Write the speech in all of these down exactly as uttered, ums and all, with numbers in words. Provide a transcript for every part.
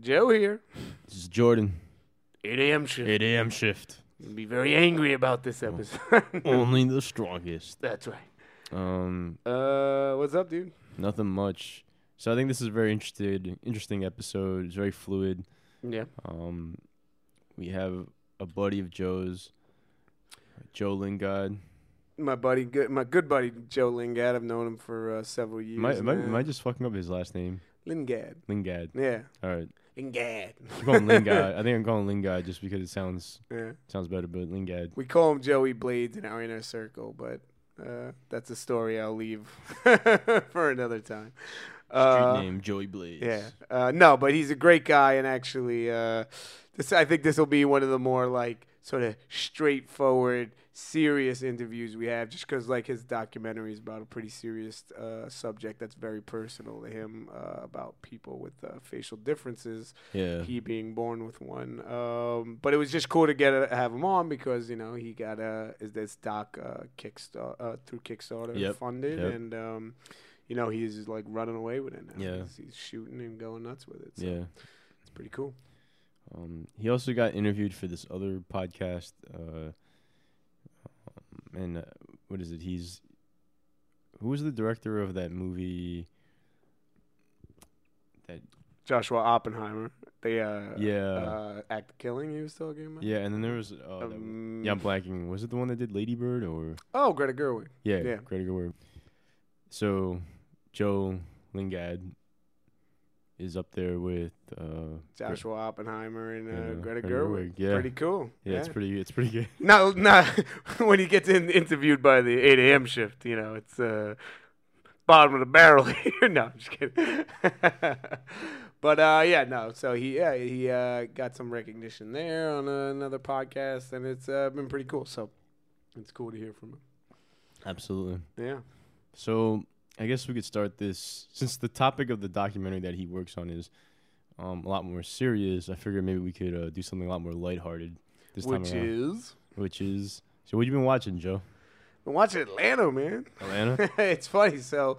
Joe here. This is Jordan. eight a.m. shift. eight a.m. shift. You're going to be very angry about this episode. Only the strongest. That's right. Um. Uh. What's up, dude? Nothing much. So I think this is a very interesting, interesting episode. It's very fluid. Yeah. Um. We have a buddy of Joe's, Joe Lingad. My buddy, good, my good buddy Joe Lingad. I've known him for uh, several years. Am I, am, I, am I just fucking up his last name? Lingad. Lingad. Yeah. All right. Lingad. I'm going Lingad. I think I'm going Lingad just because it sounds yeah. sounds better, but Lingad. We call him Joey Blades in our inner circle, but uh, that's a story I'll leave for another time. Street uh, name Joey Blades. Yeah. Uh, no, but he's a great guy, and actually, uh, this I think this will be one of the more like sort of straightforward, serious interviews we have, just because like his documentary is about a pretty serious uh subject that's very personal to him, uh, about people with uh, facial differences, yeah he being born with one. Um but it was just cool to get a, have him on because, you know, he got a is this doc uh Kickstarter uh, through Kickstarter yep. funded yep. and um you know, he's like running away with it now. yeah he's, he's shooting and going nuts with it, so yeah it's pretty cool. Um he also got interviewed for this other podcast, uh and uh, what is it? He's who was the director of that movie? That Joshua Oppenheimer. The uh, yeah, uh, Act of Killing. He was talking about. Yeah, and then there was uh, um, yeah, I'm blanking. Was it the one that did Lady Bird or? Oh, Greta Gerwig. Yeah, yeah, Greta Gerwig. So, Joe Lingad is up there with uh, Joshua Oppenheimer and uh, yeah, Greta Gerwig. Gerwig. Yeah. Pretty cool. Yeah, yeah, it's pretty. It's pretty good. No, not when he gets in, interviewed by the eight a m shift. You know, it's uh, bottom of the barrel here. No, I'm just kidding. But uh, yeah, no. So he yeah he uh, got some recognition there on uh, another podcast, and it's uh, been pretty cool. So it's cool to hear from him. Absolutely. Yeah. So, I guess we could start this, since the topic of the documentary that he works on is um, a lot more serious. I figured maybe we could uh, do something a lot more lighthearted this time around. Which is? Which is. So what you been watching, Joe? Been watching Atlanta, man. Atlanta? It's funny. So,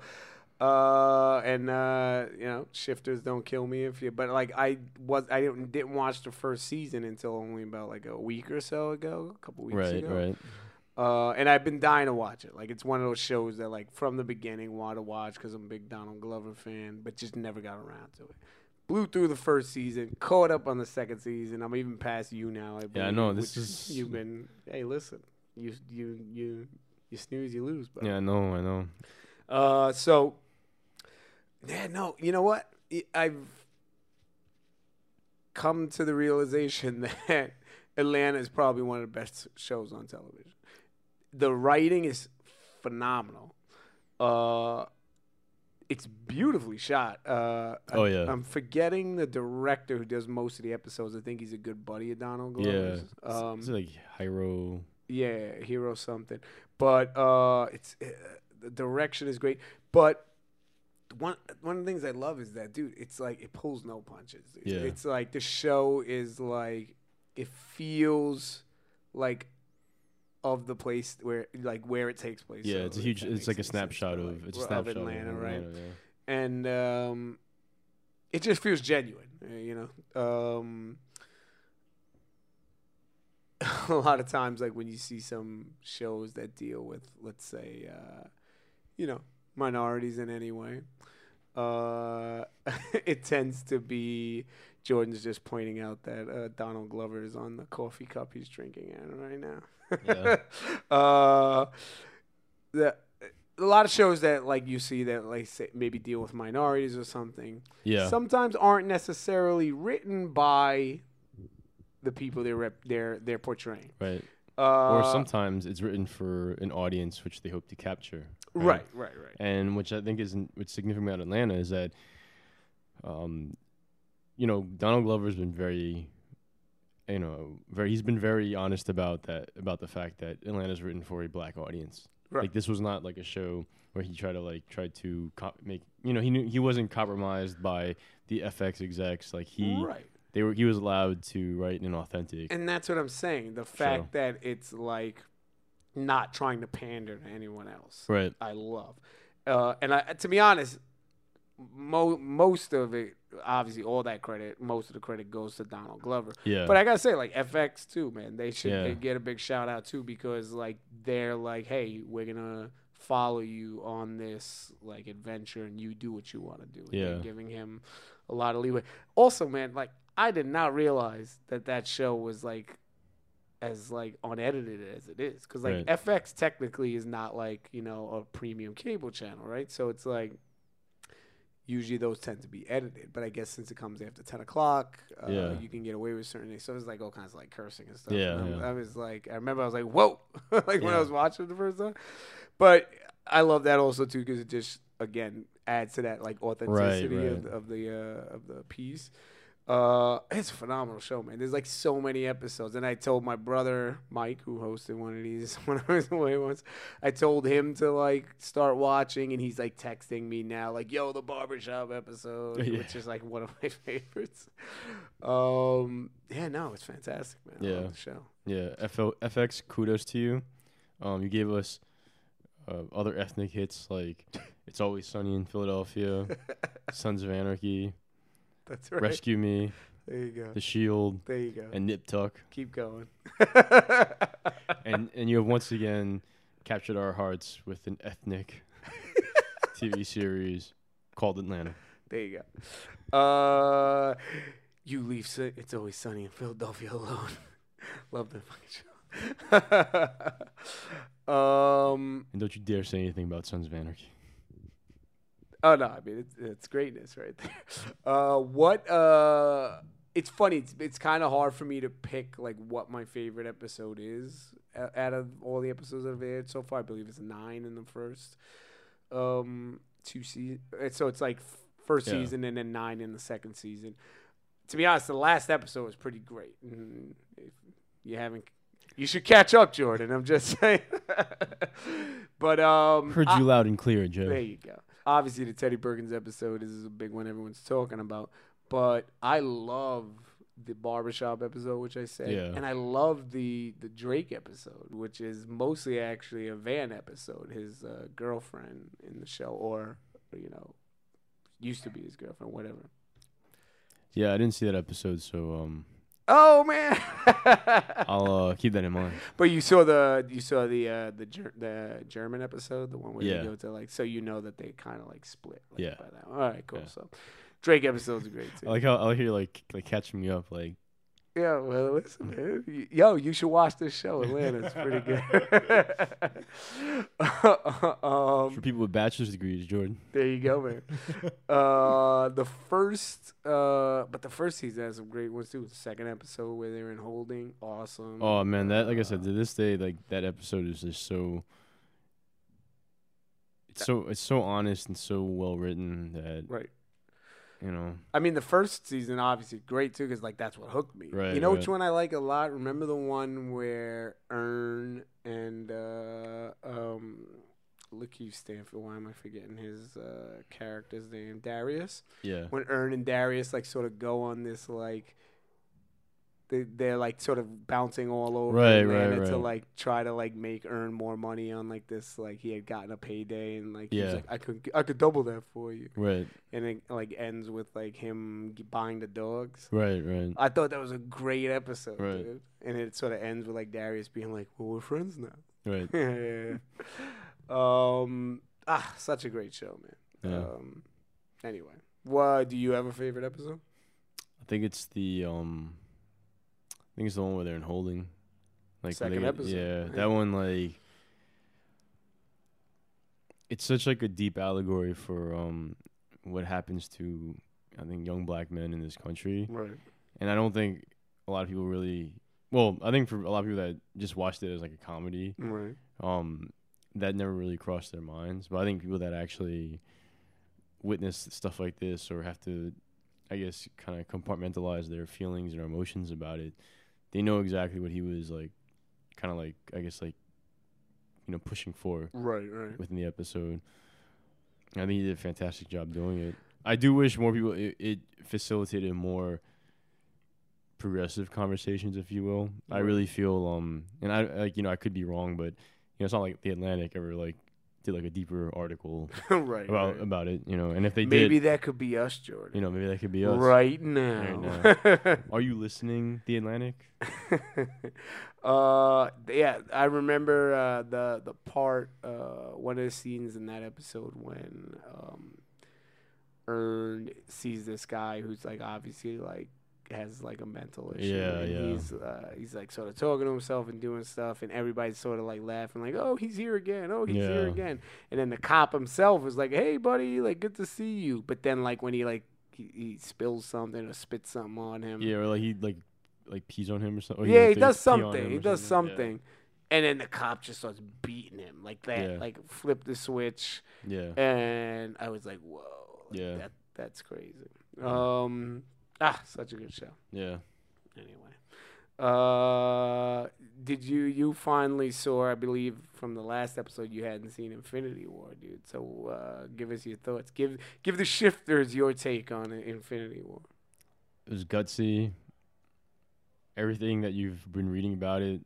uh, and uh, you know, shifters don't kill me if you. But like I was, I didn't didn't watch the first season until only about like a week or so ago, a couple weeks right, ago. Right, right. Uh, and I've been dying to watch it. Like, it's one of those shows that, like, from the beginning, want to watch because I'm a big Donald Glover fan, but just never got around to it. Blew through the first season, caught up on the second season. I'm even past you now. I yeah, I know. This is you've been. Hey, listen, you you you you snooze, you lose. Bro. Yeah, I know, I know. Uh, so yeah, no, you know what? I've come to the realization that Atlanta is probably one of the best shows on television. The writing is phenomenal. Uh, it's beautifully shot. Uh, oh, I, yeah. I'm forgetting the director who does most of the episodes. I think he's a good buddy of Donald Glover's. Yeah. Um, it's like Hiro. Yeah, Hiro something. But uh, it's uh, the direction is great. But one one of the things I love is that, dude, it's like it pulls no punches. Dude. Yeah. It's like the show is like, it feels like of the place where, like, where it takes place. Yeah, so it's a huge. It's like a snapshot of, like, it's a snapshot of Atlanta, of Atlanta, right? Yeah. And um, it just feels genuine, you know. Um, a lot of times, like when you see some shows that deal with, let's say, uh, you know, minorities in any way, uh, it tends to be. Jordan's just pointing out that uh, Donald Glover is on the coffee cup he's drinking out of right now. Yeah. uh, the, a lot of shows that like you see that like say, maybe deal with minorities or something. Yeah. Sometimes aren't necessarily written by the people they're rep- they're they're portraying. Right. Uh, or sometimes it's written for an audience which they hope to capture. Right. Right. Right. right. And which I think is what's significant about Atlanta is that. Um, You know, Donald Glover's been very, you know, very. He's been very honest about that, about the fact that Atlanta's written for a black audience. Right. Like this was not like a show where he tried to like tried to co- make. You know, he knew he wasn't compromised by the F X execs. Like he, right. they were. He was allowed to write an authentic. And that's what I'm saying. The fact show. that it's like not trying to pander to anyone else. Right. I love, uh, and I to be honest. Mo- most of it obviously all that credit, most of the credit goes to Donald Glover. Yeah. But I gotta say, like F X too, man, they should yeah. they get a big shout out too, because like they're like, hey, we're gonna follow you on this like adventure, and you do what you want to do. And yeah. Giving him a lot of leeway. Also, man, like I did not realize that that show was like as like unedited as it is, because like right. F X technically is not like, you know, a premium cable channel, right? So it's like. Usually those tend to be edited, but I guess since it comes after ten o'clock, uh, yeah. you can get away with certain things. So it's like all kinds of like cursing and stuff. Yeah, and I, yeah. I was like, I remember I was like, whoa, like yeah. when I was watching it the first time. But I love that also too, because it just, again, adds to that like authenticity right, right. Of, of the uh, of the piece. Uh, it's a phenomenal show, man. There's like so many episodes. And I told my brother, Mike, who hosted one of these when I was away once, I told him to like start watching, and he's like texting me now, like, yo, the barbershop episode, yeah. which is like one of my favorites. Um, yeah, no, it's fantastic, man. Yeah. I love the show. Yeah. F X, kudos to you. Um, you gave us uh, other ethnic hits like It's Always Sunny in Philadelphia, Sons of Anarchy. That's right. Rescue Me. There you go. The Shield. There you go. And Nip Tuck. Keep going. and and you have once again captured our hearts with an ethnic T V series called Atlanta. There you go. Uh, you leave su- It's Always Sunny in Philadelphia alone. Love that fucking show. um, and don't you dare say anything about Sons of Anarchy. Oh, no, I mean, it's, it's greatness right there. Uh, what, uh, it's funny. It's, it's kind of hard for me to pick, like, what my favorite episode is out of all the episodes that have aired so far. I believe it's nine in the first um, two seasons. So it's, like, first yeah. season and then nine in the second season. To be honest, the last episode was pretty great. And if you haven't... You should catch up, Jordan. I'm just saying. but um, Heard you I, loud and clear, Joe. There you go. Obviously, the Teddy Perkins episode is a big one everyone's talking about. But I love the barbershop episode, which I said. Yeah. And I love the, the Drake episode, which is mostly actually a Van episode. His uh, girlfriend in the show, or, you know, used to be his girlfriend, whatever. Yeah, I didn't see that episode, so... um. Oh man! I'll uh, keep that in mind. But you saw the you saw the uh, the ger- the German episode, the one where yeah. you go to like, so you know that they kind of like split. Like, yeah. By that. All right, cool. Yeah. So Drake episodes are great too. I like how I'll hear like like catching me up like. Yeah, well, listen, man. Yo, you should watch this show. Atlanta's pretty good. um, For people with bachelor's degrees, Jordan. There you go, man. uh, the first, uh, but the first season has some great ones too. The second episode where they're in holding, awesome. Oh man, that like I said, to this day, like that episode is just so. It's so it's so honest and so well written that. Right. You know, I mean, the first season obviously great too, because like that's what hooked me. Right, you know right. Which one I like a lot? Remember the one where Earn and uh, um, Lakeith Stanfield? Why am I forgetting his uh, character's name? Darius. Yeah. When Earn and Darius like sort of go on this like they they're like sort of bouncing all over right, Atlanta right, right. to like try to like make Earn more money on like this like he had gotten a payday and like yeah. he was like I could I could double that for you. Right. And it like ends with like him buying the dogs. Right, right. I thought that was a great episode, right. dude. And it sort of ends with like Darius being like, well, we're friends now. Right. yeah, yeah. Um ah, such a great show, man. Yeah. Um anyway. Well, do you have a favorite episode? I think it's the um I think it's the one where they're in holding. Like second get, episode. Yeah, yeah, that one, like... It's such, like, a deep allegory for um, what happens to, I think, young black men in this country. Right. And I don't think a lot of people really... Well, I think for a lot of people that just watched it as, like, a comedy, right. um, that never really crossed their minds. But I think people that actually witness stuff like this or have to, I guess, kind of compartmentalize their feelings and their emotions about it, they know exactly what he was like, kind of like, I guess, like, you know, pushing for right, right. within the episode. I think he did a fantastic job doing it. I do wish more people, it, it facilitated more progressive conversations, if you will. Right. I really feel, um, and I, like, you know, I could be wrong, but, you know, it's not like The Atlantic ever, like, did like a deeper article right, about right. about it, you know. And if they maybe did, maybe that could be us, Jordan. You know, maybe that could be us right now. Right now. Are you listening, The Atlantic? uh, yeah, I remember uh, the the part uh, one of the scenes in that episode when um, Ern sees this guy who's like obviously like has like a mental issue. Yeah, and yeah. He's uh, he's like sort of talking to himself and doing stuff, and everybody's sort of like laughing, like, "Oh, he's here again! Oh, he's yeah. here again!" And then the cop himself is like, "Hey, buddy! Like, good to see you." But then, like, when he like he, he spills something or spits something on him, yeah, or like he like like pees on him or something. Yeah, he does something. He does something. And then the cop just starts beating him like that, yeah. like flip the switch. Yeah. And I was like, "Whoa!" Like, yeah. That that's crazy. Um. Ah, such a good show. Yeah. Anyway. Uh, did you, you finally saw, I believe, from the last episode you hadn't seen Infinity War, dude. So uh, give us your thoughts. Give give the shifters your take on Infinity War. It was gutsy. Everything that you've been reading about it,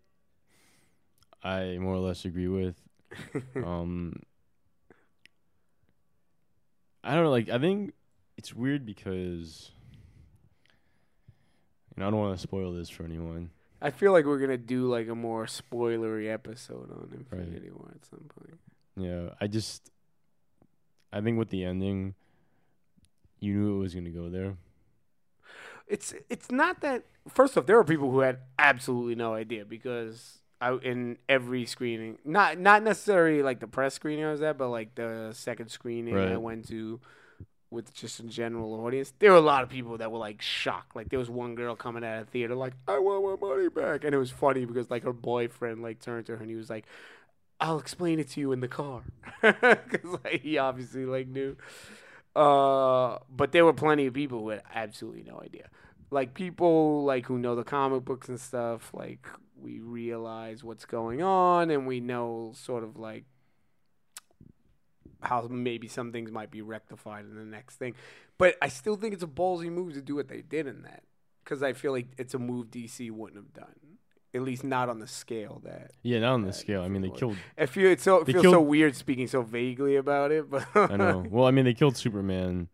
I more or less agree with. um, I don't know, like, I think it's weird because... And I don't want to spoil this for anyone. I feel like we're going to do like a more spoilery episode on Infinity War at some point. Yeah, I just... I think with the ending, you knew it was going to go there. It's it's not that... First off, there are people who had absolutely no idea because I in every screening... Not not necessarily like the press screening I was at, but like the second screening right. I went to... with just a general audience, there were a lot of people that were, like, shocked. Like, there was one girl coming out of the theater, like, I want my money back. And it was funny because, like, her boyfriend, like, turned to her and he was like, I'll explain it to you in the car. Because, like, he obviously, like, knew. Uh, but there were plenty of people who had absolutely no idea. Like, people, like, who know the comic books and stuff, like, we realize what's going on and we know sort of, like, how maybe some things might be rectified in the next thing. But I still think it's a ballsy move to do what they did in that. Because I feel like it's a move D C wouldn't have done. At least not on the scale that... Yeah, not on the scale. I mean, they killed... I feel it's so, it feels killed, so weird speaking so vaguely about it. But I know. Well, I mean, they killed Superman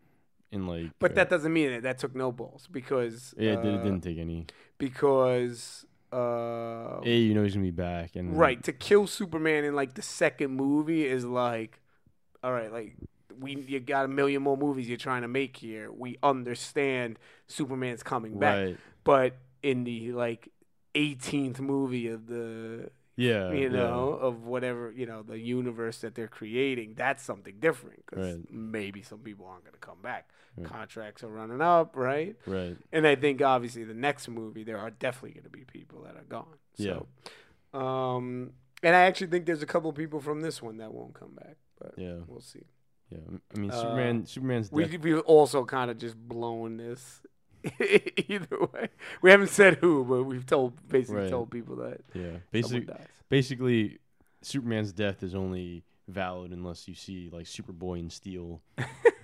in like... But uh, that doesn't mean it. That took no balls because... Yeah, uh, it, did, it didn't take any. Because... Uh, A, you know he's going to be back. And right. Like, to kill Superman in like the second movie is like... All right, like, we you got a million more movies you're trying to make here. We understand Superman's coming back. Right. But in the, like, eighteenth movie of the, yeah, you know, yeah. of whatever, you know, the universe that they're creating, that's something different. Because right. maybe some people aren't going to come back. Right. Contracts are running up, right? Right. And I think, obviously, the next movie, there are definitely going to be people that are gone. So, yeah. Um, and I actually think there's a couple people from this one that won't come back. But yeah, we'll see. Yeah, I mean, Superman. Uh, Superman's. Death. We we also kind of just blown this. Either way, we haven't said who, but we've told basically right. told people that. Yeah, basically, basically, Superman's death is only valid unless you see like Superboy and Steel,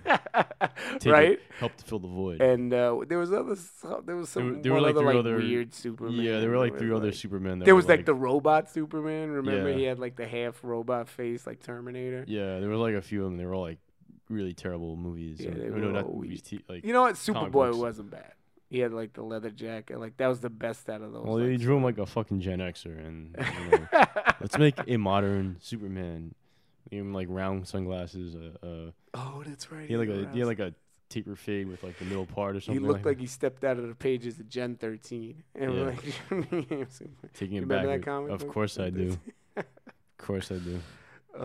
right? It, help to fill the void. And uh, there was other. There was some. There, there were like, other, like other, weird Superman. Yeah, there were like three other like, Supermen. That there was were, like, like the robot Superman. Remember, yeah. he had like the half robot face, like Terminator. Yeah, there were like a few of them. They were all like really terrible movies. Yeah, they or, were no, not movies, t- like you know what? Superboy wasn't bad. He had like the leather jacket, like that was the best out of those. Well, they drew him like a fucking Gen Xer, and you know, let's make a modern Superman. Even like round sunglasses. Uh, uh, oh, that's right. He had like a he had like a taper fade with like the middle part or something. He looked like, like he stepped out of the pages of Gen thirteen. And yeah. Like, taking it back. That comic of book? Course I do. Of course I do.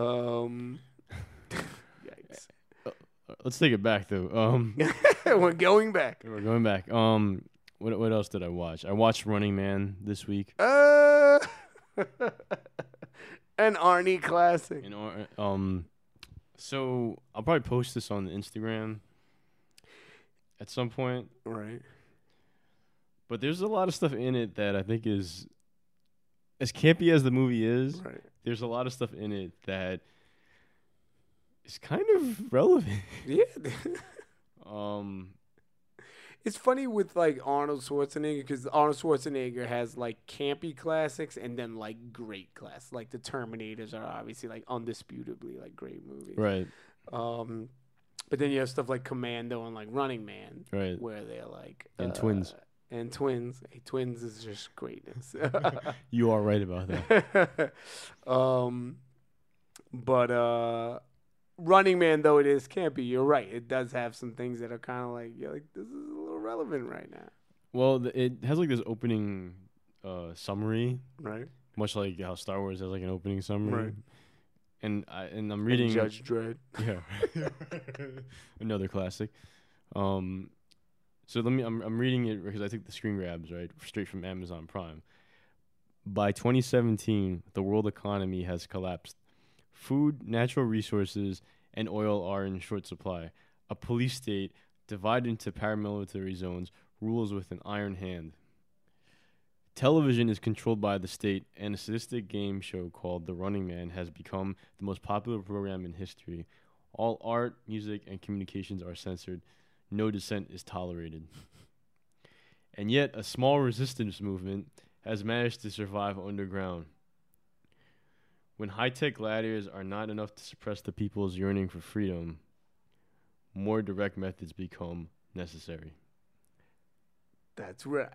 Um, yikes. Uh, let's take it back though. Um, we're going back. We're going back. Um, what what else did I watch? I watched Running Man this week. Uh. An Arnie classic. An Ar- um, so I'll probably post this on the Instagram at some point. Right. But there's a lot of stuff in it that I think is, as campy as the movie is, right. there's a lot of stuff in it that is kind of relevant. Yeah. um, It's funny with, like, Arnold Schwarzenegger, because Arnold Schwarzenegger has, like, campy classics and then, like, great classics. Like, the Terminators are obviously, like, undisputably, like, great movies. Right. Um, but then you have stuff like Commando and, like, Running Man. Right. Where they're, like... And uh, Twins. And Twins. Hey, Twins is just greatness. You are right about that. um, but uh, Running Man, though it is campy, you're right. It does have some things that are kind of like, you're like, this is a little relevant right now. Well, th- it has like this opening uh, summary. Right. Much like how Star Wars has like an opening summary. Right. And, I, and I'm reading... And Judge Dredd. Yeah. Another classic. Um... So let me. I'm I'm reading it because I took the screen grabs right straight from Amazon Prime. By twenty seventeen, the world economy has collapsed. Food, natural resources, and oil are in short supply. A police state divided into paramilitary zones rules with an iron hand. Television is controlled by the state, and a sadistic game show called The Running Man has become the most popular program in history. All art, music, and communications are censored. No dissent is tolerated. And yet, a small resistance movement has managed to survive underground. When high-tech gladiators are not enough to suppress the people's yearning for freedom, more direct methods become necessary. That's right.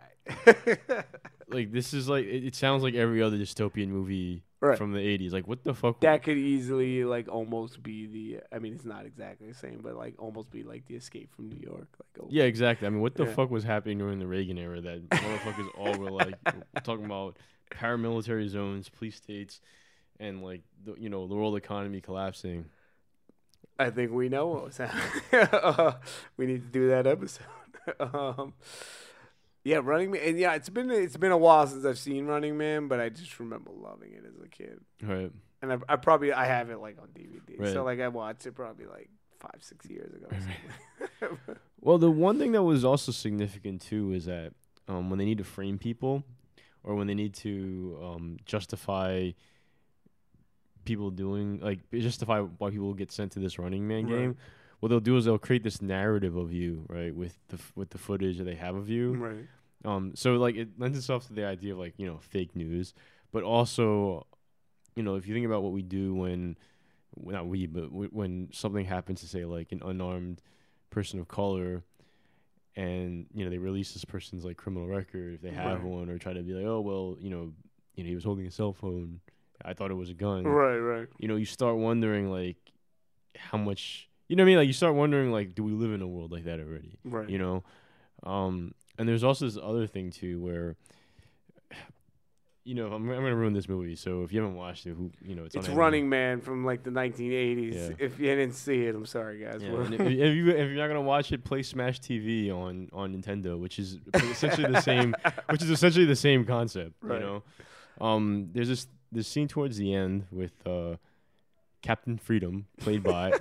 Like, this is like, it, it sounds like every other dystopian movie right. from the eighties. Like, what the fuck? That could easily, like, almost be the, I mean, it's not exactly the same, but, like, almost be, like, the Escape from New York. Like, yeah, exactly. I mean, what the yeah. fuck was happening during the Reagan era that motherfuckers all were, like, we're talking about paramilitary zones, police states, and, like, the, you know, the world economy collapsing. I think we know what was happening. uh, we need to do that episode. um... Yeah, Running Man, and yeah, it's been it's been a while since I've seen Running Man, but I just remember loving it as a kid. Right. And I, I probably I have it like on D V D, right. so like I watched it probably like five six years ago. Right. Well, the one thing that was also significant too is that um, when they need to frame people, or when they need to um, justify people doing like justify why people get sent to this Running Man right. game. What they'll do is they'll create this narrative of you, right, with the f- with the footage that they have of you. Right. Um, so, like, it lends itself to the idea of, like, you know, fake news. But also, you know, if you think about what we do when, well, not we, but w- when something happens to, say, like, an unarmed person of color and, you know, they release this person's, like, criminal record, if they have right. one, or try to be like, oh, well, you know, you know, he was holding a cell phone. I thought it was a gun. Right, right. You know, you start wondering, like, how much... You know what I mean? Like, you start wondering, like, do we live in a world like that already? Right. You know? Um, and there's also this other thing, too, where, you know, I'm, I'm going to ruin this movie. So if you haven't watched it, who, you know, it's It's on Running Man from, like, the nineteen eighties. Yeah. If you didn't see it, I'm sorry, guys. Yeah. if, if, you, if you're not going to watch it, play Smash T V on, on Nintendo, which is essentially the same, which is essentially the same concept, right. you know? Um, there's this, this scene towards the end with uh, Captain Freedom, played by...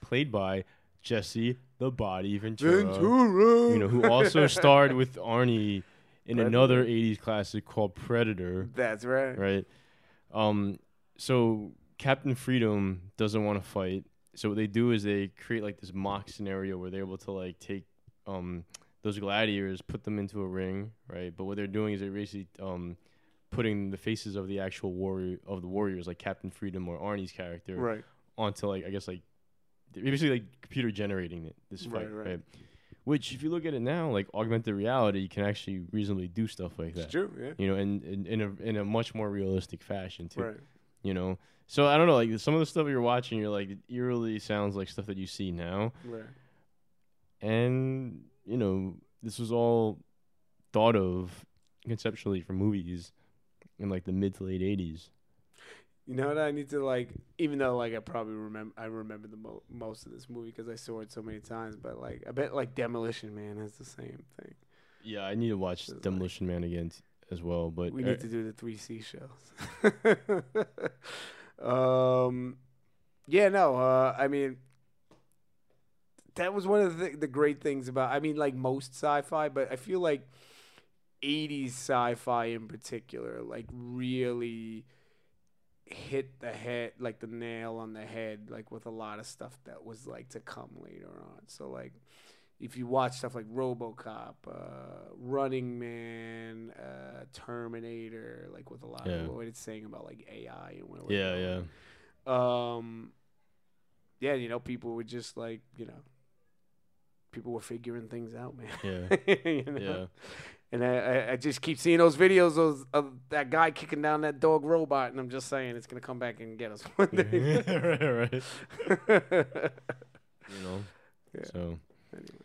Played by Jesse the Body Ventura, Ventura, you know, who also starred with Arnie in Predator. Another eighties classic called Predator. That's right. Right. Um, so Captain Freedom doesn't want to fight. So what they do is they create like this mock scenario where they're able to like take um, those gladiators, put them into a ring, right? But what they're doing is they're basically um, putting the faces of the actual warrior of the warriors, like Captain Freedom or Arnie's character, right, onto like I guess like. They're basically like computer generating it, this right, fight, right. right? Which, if you look at it now, like augmented reality, you can actually reasonably do stuff like that. It's true, yeah. You know, and in a in a much more realistic fashion too. Right. You know, so I don't know, like some of the stuff you're watching, you're like, it eerily sounds like stuff that you see now. Right. And you know, this was all thought of conceptually for movies in like the mid to late eighties. You know what I need to like, even though like I probably remember, I remember the mo- most of this movie because I saw it so many times. But like, I bet like Demolition Man has the same thing. Yeah, I need to watch Demolition like, Man again t- as well. But we uh, need to do the three seashells. um, yeah, no, uh, I mean, that was one of the, th- the great things about. I mean, like most sci-fi, but I feel like eighties sci-fi in particular, like really. Hit the head like the nail on the head like with a lot of stuff that was like to come later on. So like if you watch stuff like RoboCop, uh, Running Man, uh, Terminator, like with a lot yeah. of what it's saying about like A I and whatever. Yeah, yeah. Um, yeah, you know, people would just like, you know, people were figuring things out, man. Yeah. You know? Yeah. And I, I just keep seeing those videos of, of that guy kicking down that dog robot, and I'm just saying it's gonna come back and get us one day. Right, right. You know. Yeah. So. Anyway.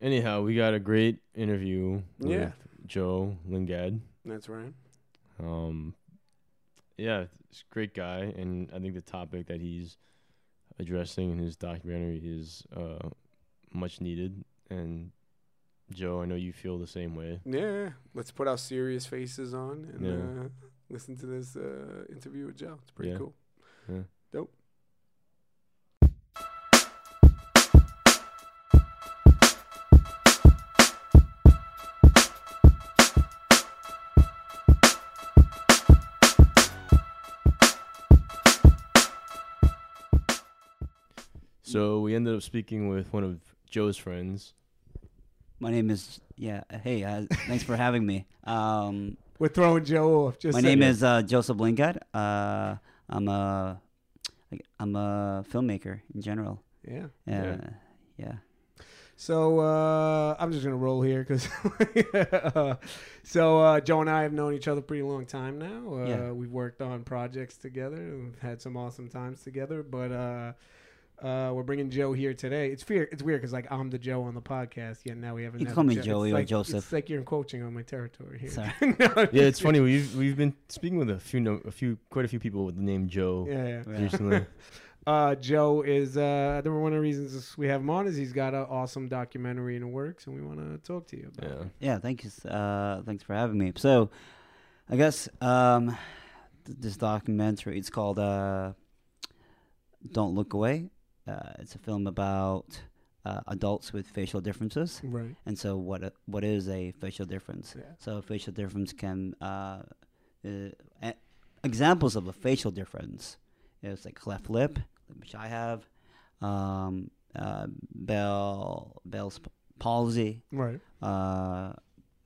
Anyhow, we got a great interview with yeah. Joe Lingad. That's right. Um, yeah, he's a great guy, and I think the topic that he's addressing in his documentary is uh, much needed. And Joe, I know you feel the same way. Yeah, let's put our serious faces on and yeah. uh, listen to this uh, interview with Joe. It's pretty yeah. cool. Yeah. Dope. So we ended up speaking with one of Joe's friends. My name is, yeah, hey, uh, thanks for having me. Um, We're throwing Joe off. Just my name it. is uh, Joseph Lingad. Uh, I'm a, I'm a filmmaker in general. Yeah. Uh, yeah. Yeah. So uh, I'm just going to roll here. Cause uh, so uh, Joe and I have known each other a pretty long time now. Uh, yeah. We've worked on projects together. We've had some awesome times together, but... Uh, Uh, we're bringing Joe here today. It's fear. It's weird because like I'm the Joe on the podcast. Yeah, now we haven't. You call me jo- Joey or like, Joseph. It's like you're encroaching on my territory here. Sorry. No, yeah, it's funny. We've we've been speaking with a few, no, a few, quite a few people with the name Joe. Yeah, yeah. Recently. uh, Joe is. Uh, there were one of the reasons we have him on is he's got an awesome documentary in the works, and we want to talk to you about yeah. it. Yeah, thank you. Uh, thanks for having me. So, I guess um, th- this documentary. It's called uh, "Don't Look Away." Uh, it's a film about uh, adults with facial differences, right? And so, what a, what is a facial difference? Yeah. So, a facial difference can uh, uh, uh, examples of a facial difference is like cleft lip, which I have, um, uh, Bell Bell's palsy, right? Uh,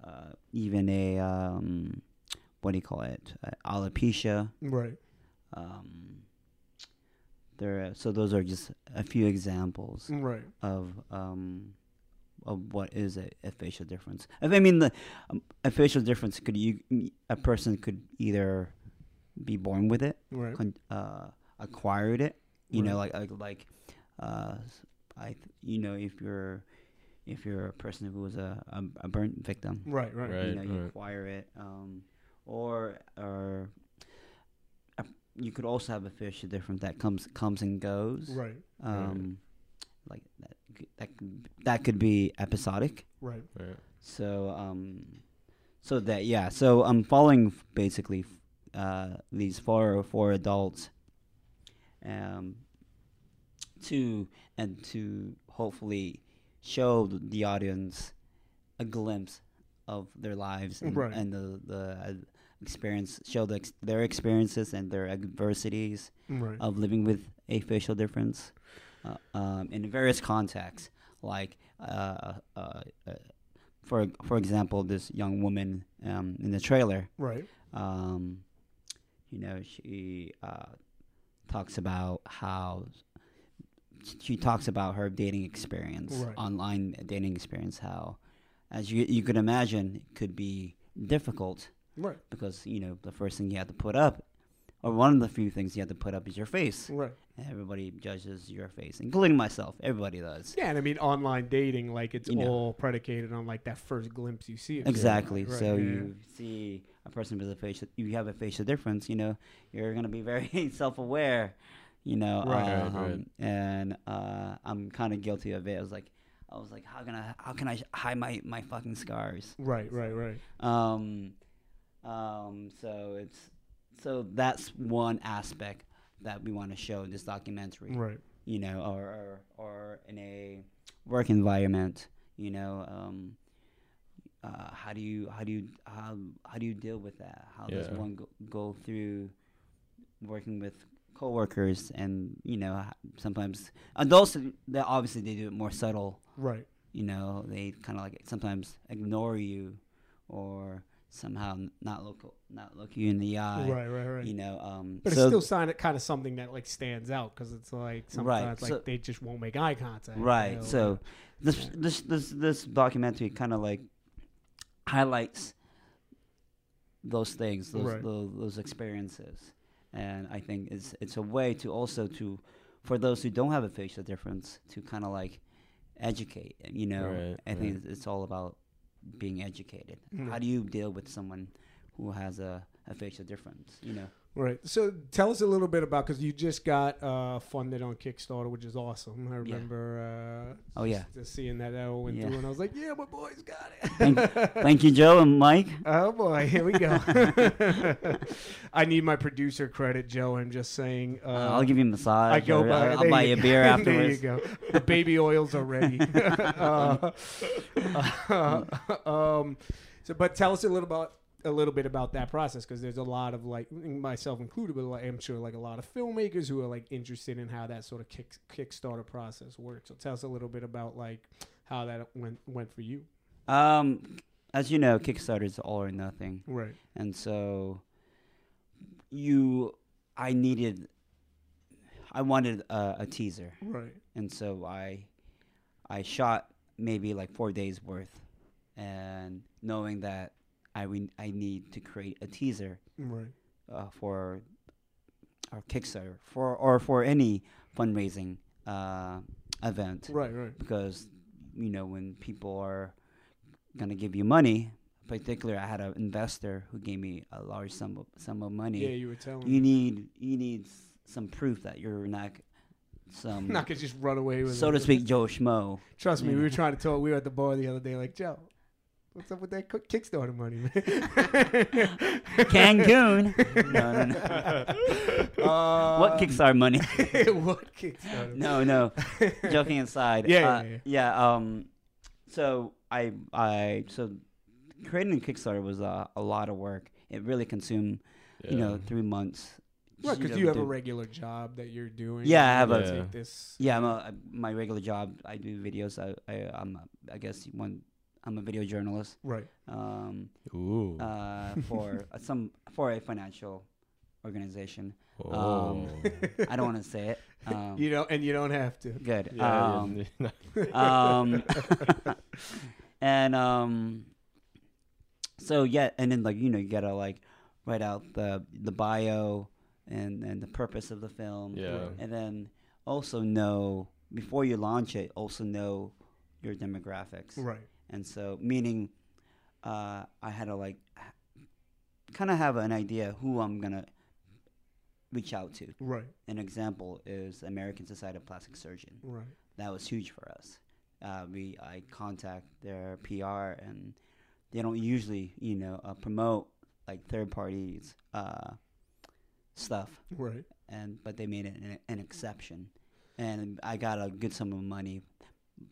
uh, even a um, what do you call it? Uh, alopecia, right? Um, There, uh, so those are just a few examples right. of um, of what is a, a facial difference. I mean, the, um, a facial difference could you a person could either be born with it, right. con- uh, acquired it. You right. know, like like, like uh, I you know if you're if you're a person who was a a, a burn victim, right, right, right, you know, right. you acquire it, um, or or. You could also have a facial difference that comes comes and goes, right? Um, right. Like that, that that could be episodic, right? Right. So, um, so that yeah. So I'm following basically uh, these four four adults, um, to and to hopefully show the audience a glimpse of their lives and, right. and the the. Uh, experience show the ex- their experiences and their adversities right. of living with a facial difference uh, um, in various contexts like uh, uh, uh, for for example this young woman um, in the trailer right um, you know she uh, talks about how she talks about her dating experience right. online dating experience how as you you could imagine it could be difficult. Right. Because, you know, the first thing you have to put up, or one of the few things you have to put up is your face. Right. And everybody judges your face, including myself. Everybody does. Yeah, and I mean, online dating, like, it's you know. all predicated on, like, that first glimpse you see. Exactly. Right. So yeah. you see a person with a facial, you have a facial difference, you know, you're going to be very self-aware, you know. Right, um, right, right. And uh, I'm kind of guilty of it. I was like, I was like, how can I, how can I hide my, my fucking scars? Right, right, right. Um... Um, so it's so that's one aspect that we want to show in this documentary, right? You know, or or, or in a work environment, you know, um, uh, how do you how do you how how do you deal with that? How yeah. does one go, go through working with coworkers and you know sometimes adults? Obviously, they do it more subtle, right? you know, they kind of like sometimes ignore you or somehow not look not look you in the eye. Right, right, right. You know, um, but so it's still sign kind of something that like stands out because it's like sometimes right, like so, they just won't make eye contact. Right. You know? So this yeah. this this this documentary kind of like highlights those things, those, right. those those experiences, and I think it's it's a way to also to for those who don't have a facial difference to kind of like educate. You know, right, I right. think it's, it's all about being educated. Mm. How do you deal with someone who has a, a facial difference, you know? Right. So tell us a little bit about, because you just got uh, funded on Kickstarter, which is awesome. I remember yeah. Uh, oh, yeah. Just, just seeing that that all went yeah. through, and I was like, yeah, my boy's got it. Thank, thank you, Joe and Mike. Oh, boy. Here we go. I need my producer credit, Joe. I'm just saying. Uh, uh, I'll give you a massage. I go or, by, I'll, I'll buy you a beer afterwards. There you go. The baby oils are ready. uh, uh, um, so, but tell us a little about. a little bit about that process, because there's a lot of, like, myself included, but I'm sure like a lot of filmmakers who are like interested in how that sort of kick, Kickstarter process works. So tell us a little bit about like how that went went for you. Um, as you know, Kickstarter is all or nothing, right? And so you, I needed, I wanted a, a teaser, right? And so I, I shot maybe like four days worth, and knowing that. I re- I need to create a teaser right. uh, for our Kickstarter for or for any fundraising uh, event. Right, right. Because you know when people are gonna give you money, particularly I had an investor who gave me a large sum of, sum of money. Yeah, you were telling you me. need you need s- some proof that you're not. Some not gonna just run away with. So it. to speak, Joe Schmo. Trust me, know. we were trying to talk. We were at the bar the other day, like Joe. What's up with that Kickstarter money, man? Cancun. No, no, no. Uh, what Kickstarter money? What Kickstarter? No, no. Joking aside. Yeah, uh, yeah, yeah. yeah um, so I, I, so creating Kickstarter was uh, a lot of work. It really consumed, yeah. you know, three months. Well, because you, you have do. a regular job that you're doing. Yeah, I have a. Take this. Yeah, I'm a, my regular job. I do videos. I, I, I'm. A, I guess one. I'm a video journalist, right? Um, Ooh. Uh, for uh, some for a financial organization. Oh. Um, I don't want to say it. Um, you don't, and you don't have to. Good. Yeah, um, um, and um, so yeah, and then like you know you gotta like write out the the bio and and the purpose of the film. Yeah. And then also know before you launch it, also know your demographics. Right. And so, meaning, uh, I had to like kind of have an idea who I'm gonna reach out to. Right. An example is American Society of Plastic Surgeons. Right. That was huge for us. Uh, we I contact their P R, and they don't usually, you know, uh, promote like third parties uh, stuff. Right. And but they made an, an exception, and I got a good sum of money.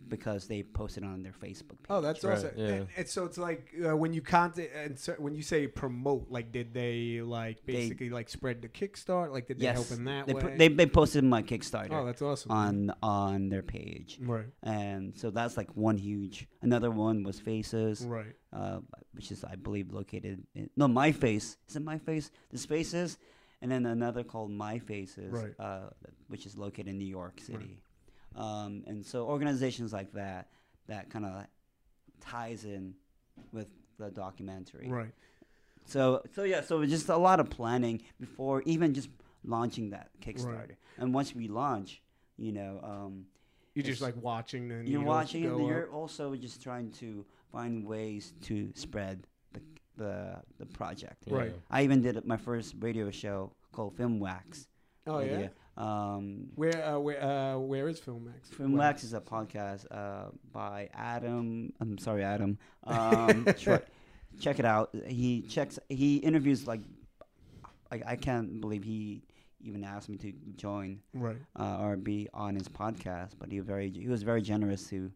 Because they posted on their Facebook page. Oh, that's right. Awesome. Yeah. And, and so it's like uh, when you content and so when you say promote, like did they like basically they, like spread the Kickstarter? Like did yes, they help in that they way? Pr- they they posted my Kickstarter. Oh, that's awesome. On on their page, right? And so that's like one huge. Another one was Faces, right? Uh, which is I believe located. In, no, my face is it my face? The Faces, and then another called My Faces, right. uh, which is located in New York City. Right. Um, and so organizations like that, that kind of ties in with the documentary. Right. So, so yeah, so just a lot of planning before even just launching that Kickstarter. Right. And once we launch, you know. Um, you're just like watching. And you're you watching and up. You're also just trying to find ways to spread the the, the project. Right. Yeah. I even did my first radio show called Film Wax. Oh, radio. Yeah. Um, where uh, where uh, where is Film Wax? Film Wax is a podcast uh, by Adam. I'm sorry, Adam. Um, tr- check it out. He checks. He interviews like I, I can't believe he even asked me to join right. uh, or be on his podcast. But he very he was very generous to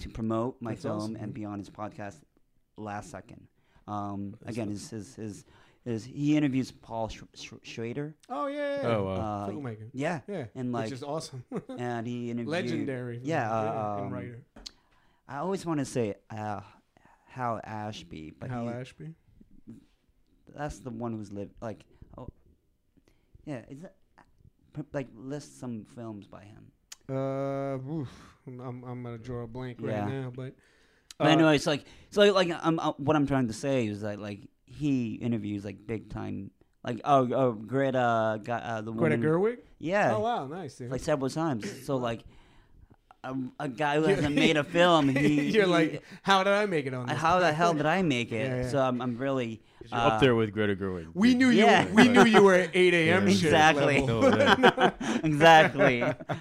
to promote my That's film awesome. and be on his podcast last second. Um, again, his his. his Is he interviews Paul Sch- Sch- Schrader? Oh yeah, yeah. Oh wow, uh, filmmaker. Yeah, yeah, and like, which is awesome. And he interviewed legendary, yeah, yeah uh, um, and writer. I always want to say uh, Hal Ashby, but Hal he, Ashby. That's the one who's lived. Like, oh, yeah. Is that, like, list some films by him. Uh, oof, I'm I'm gonna draw a blank yeah. right now, but. Uh, but I know it's like it's like like I'm, uh, what I'm trying to say is that like he interviews like big time. Like, oh, oh Greta got uh, the Greta woman. Gerwig? Yeah. Oh, wow, nice. Dude. Like, several times. So, like, a, a guy who hasn't made a film. He, You're he, like, how did I make it on this? How the hell did I make it? Yeah, yeah. So, I'm, I'm really... Uh, up there with Greta Gerwig. We knew yeah. you We knew you were at eight a.m. yeah. Exactly. No, no. Exactly.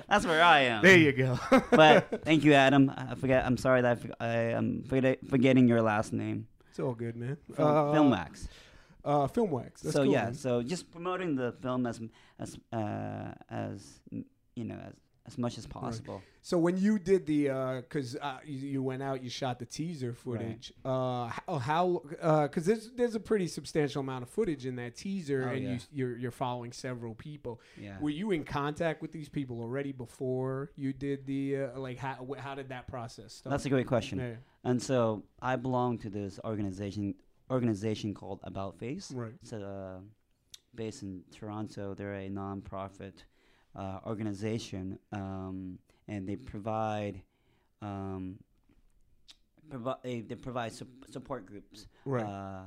That's where I am. There you go. But thank you, Adam. I forget. I'm sorry that I, I am forgetting your last name. It's all good, man. Film, uh, Film Wax. Uh, Film Wax. That's so cool, yeah, man. So just promoting the film as as uh, as you know as, as much as possible. Right. So when you did the because uh, uh, you, you went out, you shot the teaser footage. Right. Uh, how because uh, there's there's a pretty substantial amount of footage in that teaser, oh, and yeah. you you're, you're following several people. Yeah. Were you in contact with these people already before you did the uh, like how how did that process start? That's a great question. Yeah. And so I belong to this organization. organization called About Face. Right. It's uh, based in Toronto. They're a non-profit uh, organization, um, and they provide um, provi- they, they provide su- support groups right. uh,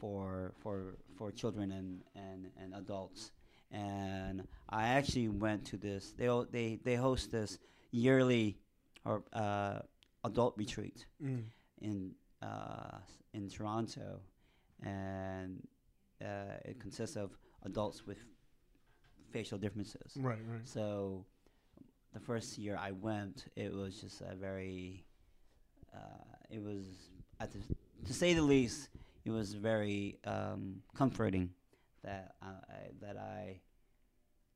for for for children and, and, and adults. And I actually went to this. They o- they they host this yearly or uh, adult retreat mm. in. Uh, in Toronto, and uh, it consists of adults with facial differences. Right, right. So the first year I went, it was just a very, uh, it was, at the, to say the least, it was very um, comforting that I, I, that I,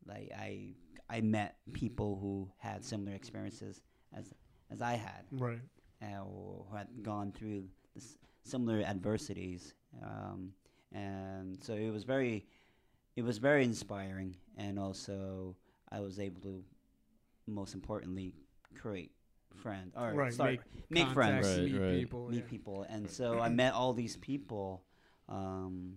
like I, I met people who had similar experiences as as I had. Right. Uh, or who had gone through this similar adversities, um, and so it was very, it was very inspiring, and also I was able to, most importantly, create friends or right, start make, make friends, right, meet right. people, meet yeah. people, and so I met all these people um,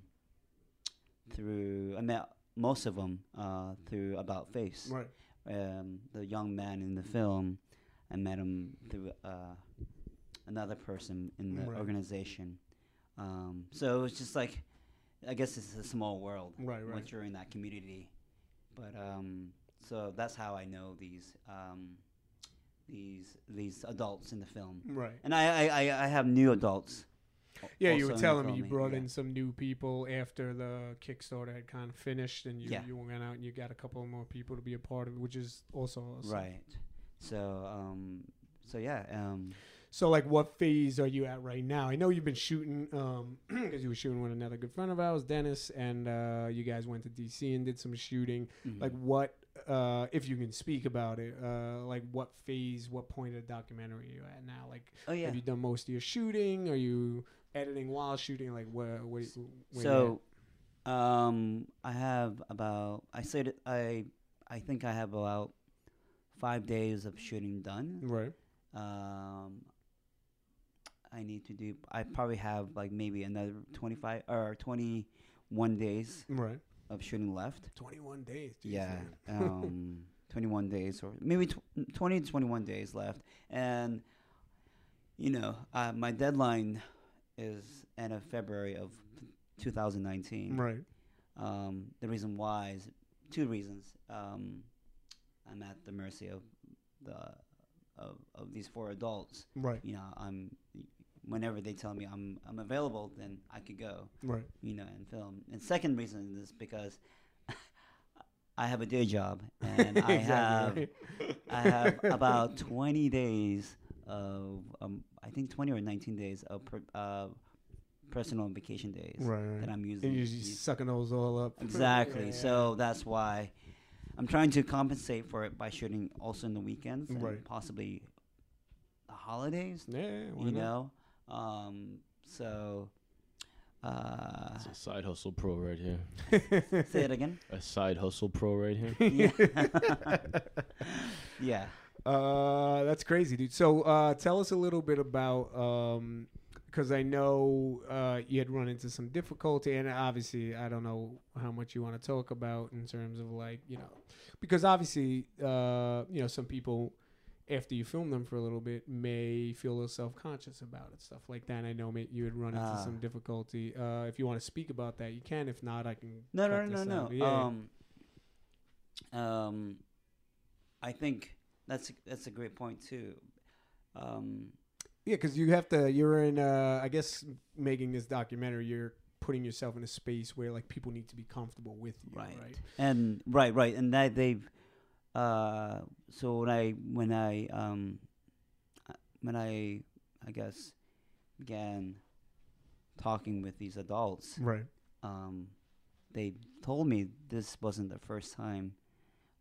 through. I met most of them uh, through About Face, right. um, the young man in the film. I met him through uh, another person in the right. organization. Um, so it was just like, I guess it's a small world right, right. once you're in that community. But um, so that's how I know these um, these these adults in the film. Right. And I, I, I have new adults. Yeah, you were telling me you brought yeah. in some new people after the Kickstarter had kind of finished, and you, yeah. you went out and you got a couple more people to be a part of it, which is also awesome. Right. So, um, so yeah. Um. So, like, what phase are you at right now? I know you've been shooting, um, because you were shooting with another good friend of ours, Dennis, and uh, you guys went to D C and did some shooting. Mm-hmm. Like, what, uh, if you can speak about it, uh, like, what phase, what point of the documentary are you at now? Like, oh, yeah. have you done most of your shooting? Are you editing while shooting? Like, where, where, where so, um, I have about, I said, I, I think I have about, five days of shooting done. Right. Um, I need to do. I probably have like maybe another twenty-five or twenty-one days. Right. Of shooting left. Twenty-one days. Geez, yeah. um, twenty-one days, or maybe tw- twenty to twenty-one days left, and you know, uh, my deadline is end of February of two thousand nineteen. Right. Um, the reason why is two reasons. Um, I'm at the mercy of the of, of these four adults. Right. You know, I'm whenever they tell me I'm I'm available, then I could go. Right. You know, and film. And second reason is because I have a day job, and I have right. I have about twenty days of um, I think twenty or nineteen days of per, uh, personal vacation days right. that I'm using. And you're just sucking those all up. Exactly. Yeah. So that's why. I'm trying to compensate for it by shooting also in the weekends right. and possibly the holidays. Yeah, you know. Um, so. Uh, it's a side hustle pro right here. Say it again. A side hustle pro right here. Yeah. Yeah. Uh, that's crazy, dude. So uh, tell us a little bit about, um, because I know uh, you had run into some difficulty, and obviously I don't know how much you want to talk about in terms of like, you know, because obviously, uh, you know, some people after you film them for a little bit may feel a little self-conscious about it, stuff like that. And I know mate, you had run into uh, some difficulty. Uh, if you want to speak about that, you can. If not, I can. No, no, no, no, no. Yeah. Um, um, I think that's, that's a great point too. Um, Yeah, because you have to, you're in, uh, I guess, making this documentary, you're putting yourself in a space where, like, people need to be comfortable with you, right? right? And, right, right. And that they've, uh, so when I, when I, um, when I, I guess, began talking with these adults, right? Um, they told me this wasn't the first time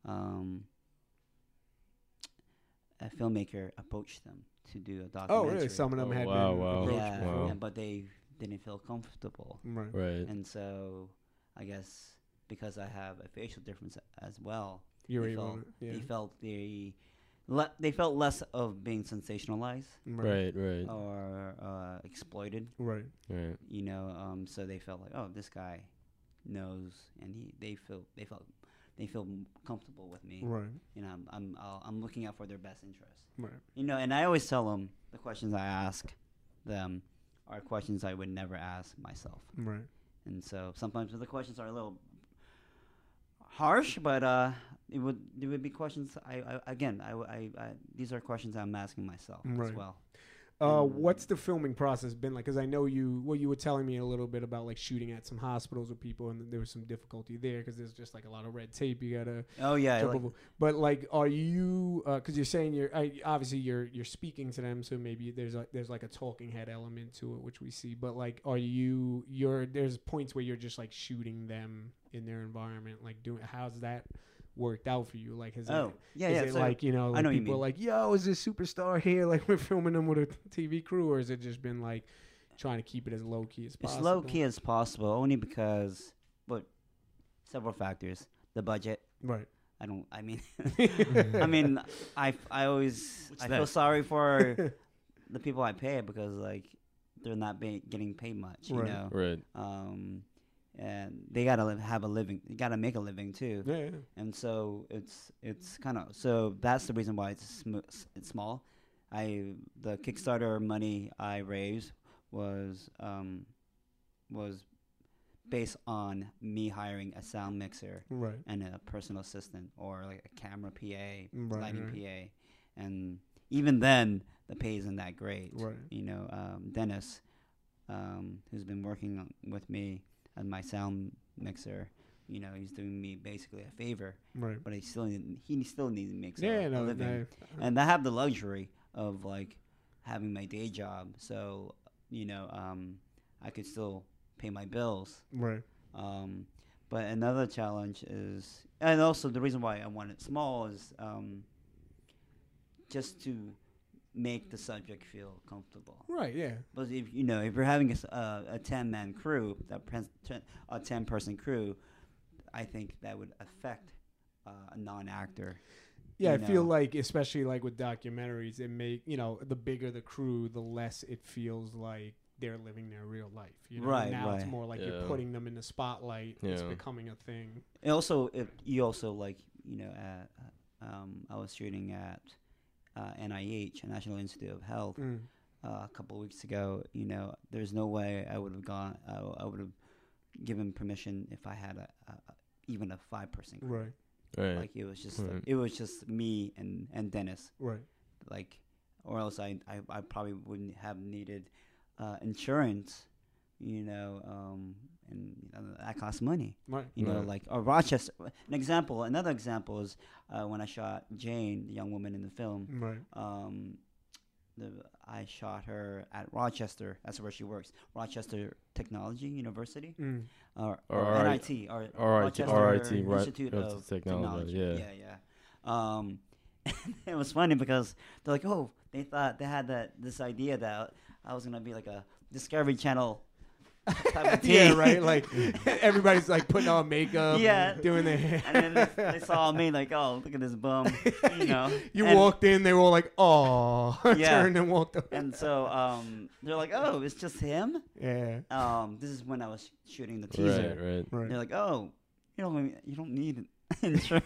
um, a filmmaker approached them to do a documentary. Oh, really? Some of them had wow, been wow. approached yeah, wow. and, but they didn't feel comfortable. Right. right. And so I guess because I have a facial difference as well, You're they, able felt, to, yeah. they felt they le- they felt less of being sensationalized. Right, right. Or uh, exploited. Right. Right. You know, um, so they felt like, oh, this guy knows, and he they feel they felt They feel comfortable with me, right? You know, I'm I'm, I'll, I'm looking out for their best interest, right? You know, and I always tell them the questions I ask them are questions I would never ask myself, right? And so sometimes the questions are a little harsh, but uh, it would it would be questions I, I again I, I, I these are questions I'm asking myself right. as well. Uh, what's the filming process been like? Because I know you, well, you were telling me a little bit about like shooting at some hospitals with people, and there was some difficulty there because there's just like a lot of red tape. You gotta. Oh yeah. Like, but like, are you? Because uh, you're saying you're I, obviously you're you're speaking to them, so maybe there's like there's like a talking head element to it, which we see. But like, are you? You're there's points where you're just like shooting them in their environment, like doing. How's that worked out for you? Like, has oh, it, yeah, is yeah, it so like, you know, like know people you are like, yo, is this superstar here? Like, we're filming them with a T V crew, or has it just been like trying to keep it as low key as possible? As low key as possible, only because, but several factors. The budget, right? I don't. I mean, I mean, I I always What's I that? feel sorry for the people I pay because like they're not be- getting paid much, you right. know, right? Um. And they gotta live, have a living. They gotta make a living too. Yeah. yeah. And so it's it's kind of so that's the reason why it's sm- it's small. I the Kickstarter money I raised was um was based on me hiring a sound mixer right. and a personal assistant or like a camera P A, right, lighting right. P A, and even then the pay isn't that great. Right. You know, um, Dennis, um, who's been working on, with me. And my sound mixer, you know, he's doing me basically a favor, right? But he still need, he still needs to make yeah, a no, living, no. and I have the luxury of like having my day job, so you know, um, I could still pay my bills, right? Um, but another challenge is, and also the reason why I want it small is um, just to make the subject feel comfortable. Right, yeah. But if you know, if you're having a, uh, a ten-man crew, that pres- ten, a ten-person crew, I think that would affect uh, a non-actor. Yeah, I know? feel like, especially like with documentaries, it make you know, the bigger the crew, the less it feels like they're living their real life. You know? Right, now right. it's more like yeah. you're putting them in the spotlight. Yeah. It's becoming a thing. And also, if you also like, you know, at, um, I was shooting at. Uh, N I H, National Institute of Health, mm. uh, a couple of weeks ago. You know, there's no way I would have gone. I, w- I would have given permission if I had a, a, a even a five person group. Right. right. Like it was just right. like, it was just me and, and Dennis. Right. Like, or else I I, I probably wouldn't have needed uh, insurance. You know, um, and uh, that costs money. Right. You right. know, like or Rochester. An example, another example is uh, when I shot Jane, the young woman in the film. Right. Um, the, I shot her at Rochester. That's where she works. Rochester Technology University, mm. or, or, or N I T, or R- Rochester R- Institute R- of Technology. Technology. Yeah, yeah. yeah. Um, it was funny because they're like, oh, they thought they had that this idea that I was gonna be like a Discovery Channel. Yeah, right. Like everybody's like putting on makeup, yeah, and doing their hair. And then they, they saw me like, oh, look at this bum. You know, you and walked in, they were all like, oh, yeah. Turned and walked away. And so um, they're like, oh, it's just him. Yeah. Um, this is when I was shooting the teaser. Right, right, right. They're like, oh, you don't, you don't need insurance.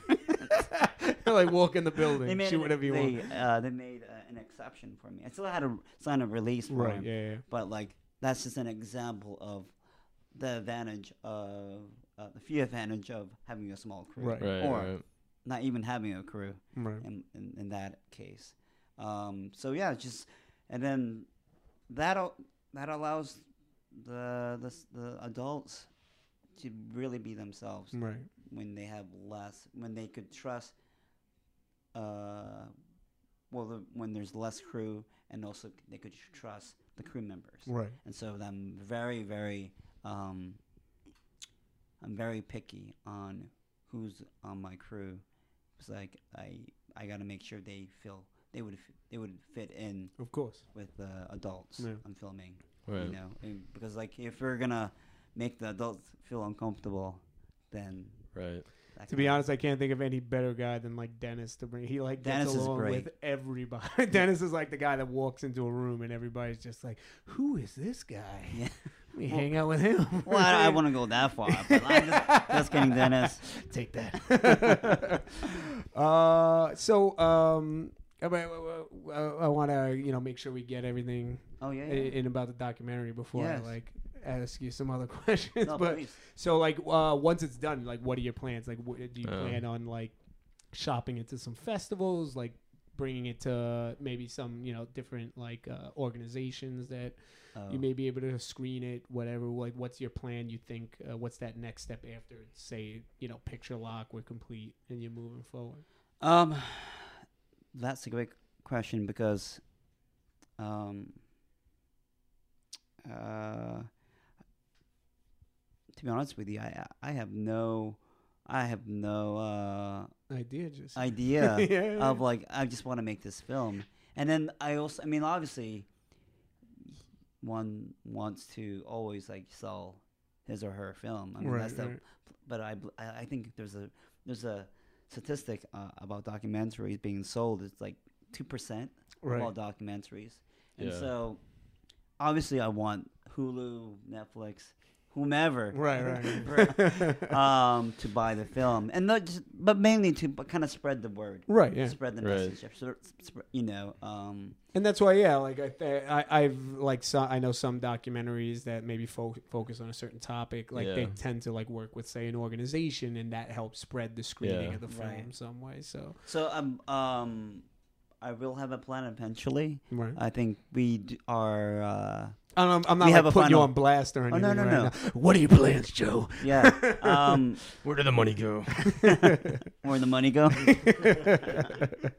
Like walk in the building, shoot whatever you they, want. Uh, they made uh, an exception for me. I still had to sign a release for right, him, yeah, yeah. But like that's just an example of the advantage of uh, the few advantage of having a small crew, right. Right, or right. not even having a crew, right. in, in in that case. Um, so yeah, just and then that that allows the the the adults to really be themselves, right? When they have less, when they could trust. Uh, well, the, when there's less crew, and also c- they could trust the crew members, right? And so I'm very, very, um, I'm very picky on who's on my crew. It's like I, I gotta make sure they feel they would, f- they would fit in, of course, with the uh, adults yeah. I'm filming, right. You know, and because like if we're gonna make the adults feel uncomfortable, then right. To be honest, I can't think of any better guy than like Dennis to bring. He like gets Dennis along with everybody. Dennis is like the guy that walks into a room and everybody's just like, "Who is this guy?" Yeah. Let me well, hang out with him. Well, I, I wouldn't go that far. But I'm just, just kidding, Dennis. Take that. uh, so um, I, I, I want to you know make sure we get everything. Oh yeah. yeah. In, in about the documentary before yes. I like. ask you some other questions no, but please. So like uh once it's done, like what are your plans? Like what do you um. plan on like shopping it to some festivals, like bringing it to maybe some you know different like uh organizations that oh. you may be able to screen it, whatever? Like what's your plan, you think? Uh, what's that next step after say you know Picture Lock, we're complete and you're moving forward? Um that's a great question because um uh to be honest with you, I I have no, I have no uh, idea just idea yeah, of like I just want to make this film, and then I also I mean obviously, one wants to always like sell his or her film. I mean, right, that's right. The, but I I think there's a there's a statistic uh, about documentaries being sold. It's like two percent right. of all documentaries, and yeah. so obviously I want Hulu, Netflix. Whomever, right, right, right. um, to buy the film, and not just, but mainly to b- kind of spread the word, right? Yeah, spread the right. message, you know. Um, and that's why, yeah, like I, th- I I've like so, I know some documentaries that maybe fo- focus on a certain topic, like yeah. they tend to like work with say an organization, and that helps spread the screening yeah. of the film right. some way. So, so um, um, I will have a plan eventually. Right. I think we d- are. Uh, I'm, I'm not like putting final... you on blast or anything. Oh, no, no, right no. Now. What are your plans, Joe? Yeah. Um, Where did the money go? Where did the money go? Is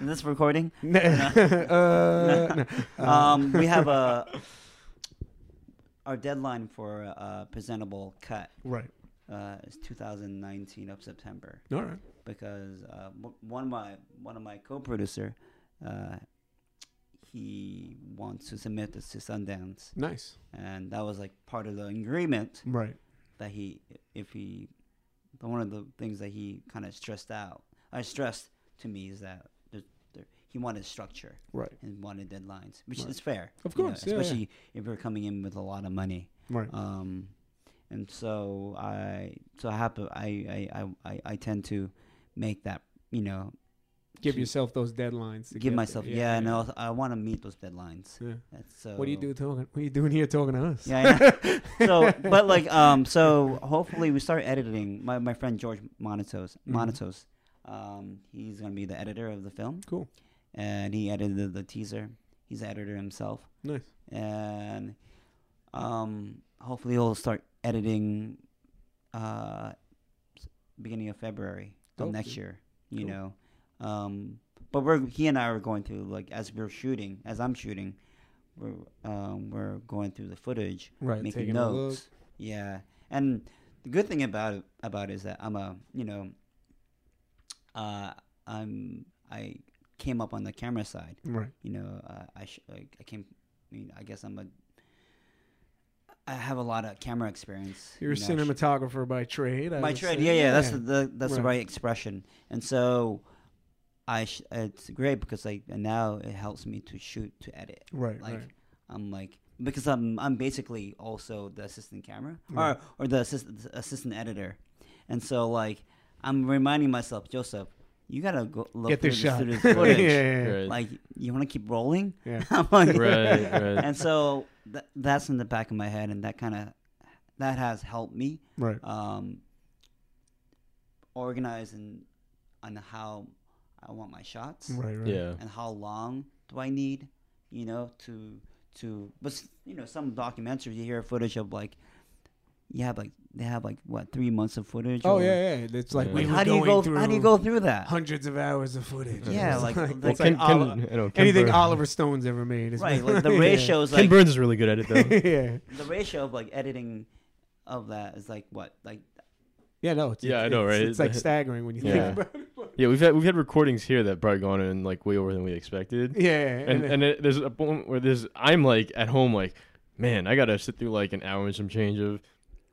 this recording? No. uh, no. Um, we have a our deadline for a presentable cut. Right. Uh, is two thousand nineteen of September. All right. Because uh, one of my one of my co-producer. Uh, He wants to submit this to Sundance. Nice. And that was like part of the agreement. Right. That he, if he, one of the things that he kind of stressed out, I stressed to me is that there, there, he wanted structure. Right. And wanted deadlines, which right. is fair. Of course. You know, especially yeah, yeah. if you're coming in with a lot of money. Right. Um, and so I, so I have to, I, I, I, I tend to make that, you know, give yourself those deadlines. To give myself, yeah, yeah, and yeah. Also, I want to meet those deadlines. Yeah. So what do you do talking? What are you doing here talking to us? Yeah, I know. So, but like, um, so hopefully we start editing. My my friend George Monatos, Monatos, mm-hmm. um, he's gonna be the editor of the film. Cool. And he edited the, the teaser. He's the editor himself. Nice. And, um, hopefully he'll start editing, uh, beginning of February of next year. You cool. know. Um, but we're he and I are going through like as we're shooting, as I'm shooting, we're um, we're going through the footage, right, making notes. Yeah, and the good thing about it, about it is that I'm a you know, uh, I'm I came up on the camera side, right? You know, uh, I sh- I came. I mean, I guess I'm a I have a lot of camera experience. You're you know, a cinematographer by trade. I by trade, yeah, yeah, yeah. That's the that's right. the right expression. And so, I sh it's great because like now it helps me to shoot, to edit. Right, like, right. I'm like because I'm I'm basically also the assistant camera right. or or the assistant assistant editor, and so like I'm reminding myself, Joseph, you gotta go look Get through this, shot. Through this footage. yeah, yeah, yeah. Right. Like you want to keep rolling. Yeah. I'm like, right, right. And so. Th that's in the back of my head, and that kind of that has helped me right. um, organize and on how I want my shots, right, right. Yeah. And how long do I need, you know, to to but you know, some documentaries you hear footage of like you have like they have like what three months of footage. Oh or, yeah, yeah. It's like yeah. We how do you go how do you go through that? Hundreds of hours of footage. Yeah, like, like, that's well, like Ken, Oliver, Ken, you know, anything Burns. Oliver Stone's ever made. Is right, like the ratio is yeah. like Ken Burns is really good at it though. yeah. The ratio of like editing of that is like what like. Yeah, no. It's, yeah, it's, I know, right? It's, it's like staggering when you yeah. think about it. Yeah, we've had we've had recordings here that probably gone in like way over than we expected. Yeah, yeah and and, and it, there's a point where there's I'm like at home like, man, I gotta sit through like an hour and some change of.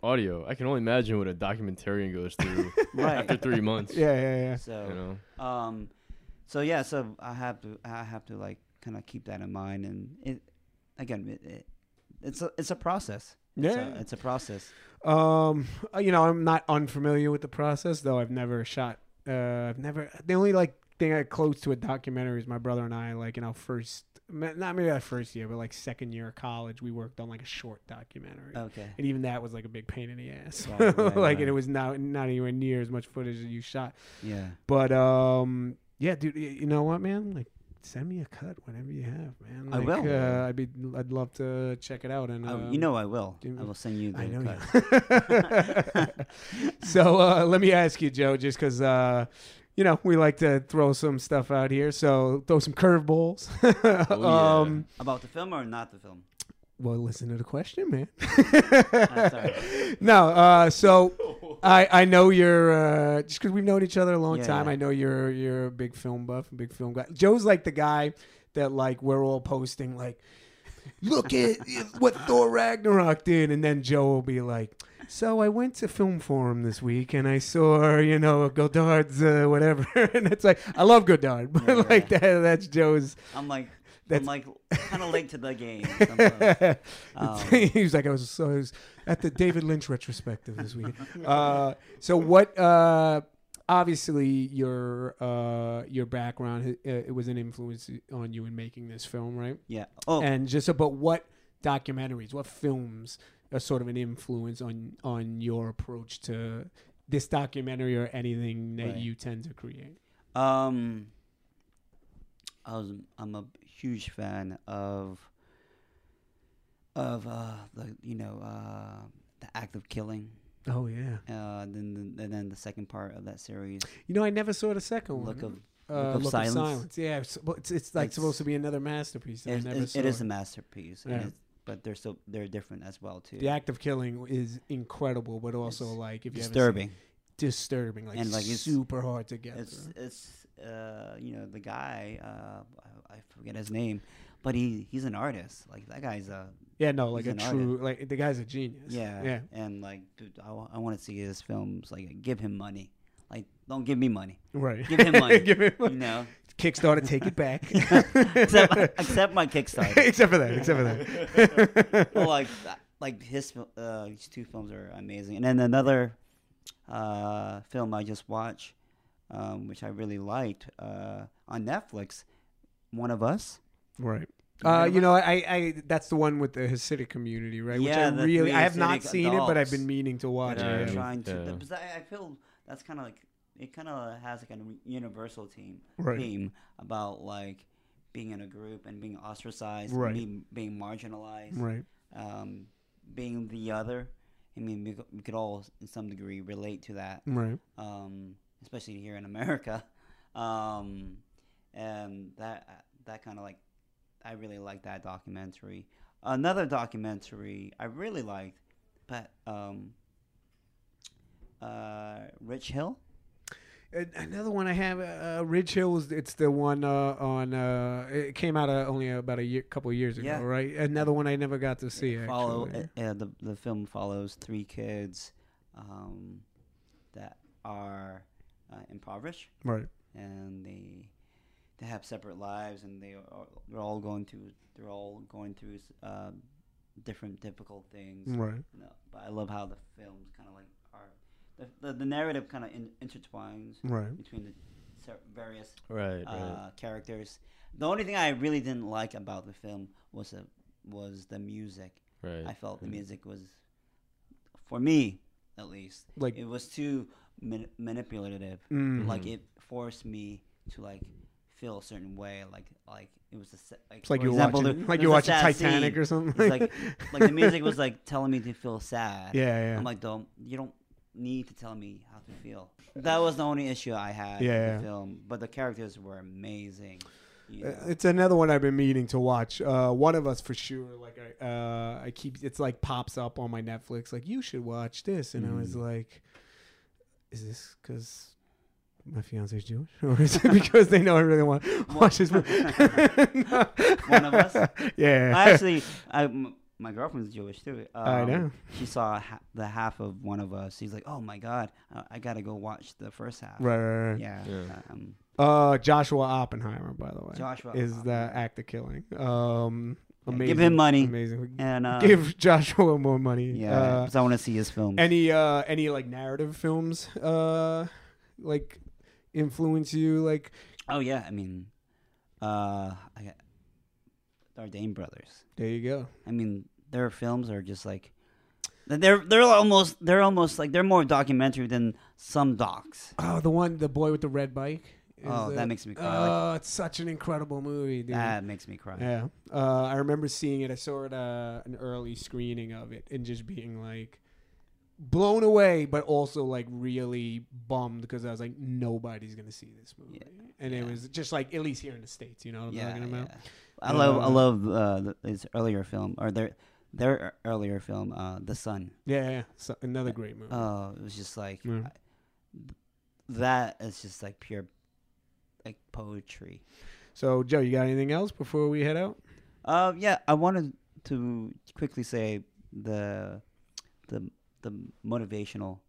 Audio. I can only imagine what a documentarian goes through right. after three months. Yeah, yeah, yeah. So, you know. um, so yeah, so I have to, I have to like kind of keep that in mind, and it, again, it, it, it's a, it's a process. Yeah, it's a, it's a process. Um, you know, I'm not unfamiliar with the process, though. I've never shot. Uh, I've never. The only like thing I close to a documentary is my brother and I like in our first. Not maybe that first year, but like second year of college, we worked on like a short documentary. Okay. And even that was like a big pain in the ass. Right, right, like, right. And it was not, not anywhere near as much footage as you shot. Yeah. But, um, yeah, dude, you know what, man? Like, send me a cut whenever you have, man. Like, I will. Uh, I'd, be, I'd love to check it out. And uh, um, you know I will. I will send you the I know cut. You. So uh, let me ask you, Joe, just because... Uh, you know, we like to throw some stuff out here, so throw some curveballs. Oh, yeah. um, About the film or not the film? Well, listen to the question, man. I'm sorry. No, uh, so I I know you're uh, just because we've known each other a long yeah, time. Yeah. I know you're you're a big film buff, a big film guy. Joe's like the guy that like we're all posting like, look at what Thor Ragnarok did, and then Joe will be like. So I went to Film Forum this week, and I saw, you know, Godard's uh, whatever, and it's like I love Godard, but yeah, like yeah. that, that's Joe's. I'm like, that's, I'm like, kind of late to the game. um. He was like, I was, so I was at the David Lynch retrospective this week. Uh, so what? Uh, obviously, your uh, your background uh, it was an influence on you in making this film, right? Yeah. Oh, and just about what documentaries, what films. A sort of an influence on on your approach to this documentary or anything that right. you tend to create. Um, I was I'm a huge fan of of uh, the you know uh, The Act of Killing. Oh yeah. Uh, then the, and then the second part of that series. You know, I never saw the second one. Look of, uh, look of look silence. Of silence. Yeah, it's it's, it's like it's, supposed to be another masterpiece. It, I never it, saw it is it. a masterpiece. Yeah. But they're so they're different as well too. The Act of Killing is incredible, but also it's like if you disturbing, disturbing, like, and like super it's, hard to get. It's through. it's uh, you know the guy uh, I forget his name, but he he's an artist. Like that guy's a yeah no like a true artist. Like the guy's a genius. Yeah yeah and like dude, I, I want to see his films. Like give him money. Like don't give me money. Right. Give him money. Give him money. You know. Kickstarter, take it back. except, except my Kickstarter. Except for that. Except for that. Well, like, like his uh, his two films are amazing, and then another uh, film I just watched, um, which I really liked uh, on Netflix, One of Us. Right. Uh, you know, I, I that's the one with the Hasidic community, right? Yeah. Which I really, I have not seen adults. it, but I've been meaning to watch yeah, it. Yeah. Trying to, yeah. because I, I feel that's kind of like. It kind of has like a universal theme, right. theme about like being in a group and being ostracized, right. and being, being marginalized, right. um, being the other. I mean, we, we could all, in some degree, relate to that, right. um, especially here in America. Um, and that that kind of like, I really like that documentary. Another documentary I really liked, but um, uh, Rich Hill. Another one I have, uh, Rich Hill. It's the one uh, on. Uh, it came out uh, only about a year, couple of years ago, yeah. right? Another one I never got to see. Yeah, follow, actually, yeah. Uh, the the film follows three kids um, that are uh, impoverished, right? And they they have separate lives, and they are, they're all going through they're all going through uh, different difficult things, right? You know, but I love how the films kind of like are. The, the, the narrative kind of in, intertwines right. between the ser- various right, uh, right. characters. The only thing I really didn't like about the film was the, was the music. Right. I felt right. the music was, for me at least, like, it was too man- manipulative. Mm-hmm. Like it forced me to like feel a certain way. Like like it was a se- like, it's like you example, watching there, like you watching Titanic scene. Or something. Like like the music was like telling me to feel sad. Yeah, yeah. I'm like, don't you don't. need to tell me how to feel. That was the only issue I had yeah, in the yeah. film, but the characters were amazing. You know? It's another one I've been meaning to watch. Uh, One of Us for sure. Like I, uh, I keep it's like pops up on my Netflix. Like you should watch this, and mm. I was like, is this because my fiance's Jewish, or is it because they know I really want to watch this movie? no. One of Us. Yeah. I actually, I. My girlfriend's Jewish too. Um, I know. She saw ha- the half of One of Us. She's like, "Oh my god, I, I gotta go watch the first half." Right, right, right. Yeah. yeah. Um, uh, Joshua Oppenheimer, by the way, Joshua is The Act of Killing. Um, yeah, amazing. Give him money. Amazing. And uh, give Joshua more money. Yeah, because uh, I want to see his films. Any uh, any like narrative films uh, like influence you like? Oh yeah, I mean, uh, I got. Dane brothers. There you go. I mean, their films are just like they're they're almost they're almost like they're more documentary than some docs. Oh, the one the boy with the red bike. Is oh, that, that makes me cry. Oh, like, it's such an incredible movie, dude. That makes me cry. Yeah, uh, I remember seeing it. I saw it uh, an early screening of it and just being like blown away, but also like really bummed because I was like, nobody's gonna see this movie, yeah. and yeah. it was just like at least here in the States, you know what I'm yeah, talking about. Yeah. I love, I love uh, his earlier film, or their their earlier film, uh, The Sun. Yeah, yeah. So another great movie. Oh, uh, it was just like, mm. I, that is just like pure, like poetry. So, Joe, you got anything else before we head out? Uh, yeah, I wanted to quickly say the, the the motivational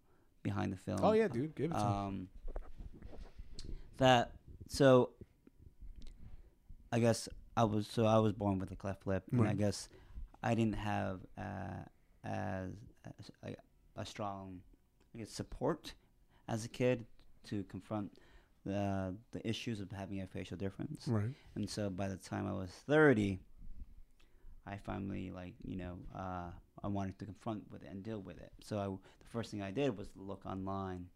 behind the film. Oh yeah, dude, give it to um, me. That so, I guess. I was so I was born with a cleft lip, right. and I guess I didn't have uh, as, as a, a strong I guess, support as a kid to confront the the issues of having a facial difference. Right. And so by the time I was thirty, I finally like you know uh, I wanted to confront with it and deal with it. So I, the first thing I did was look online.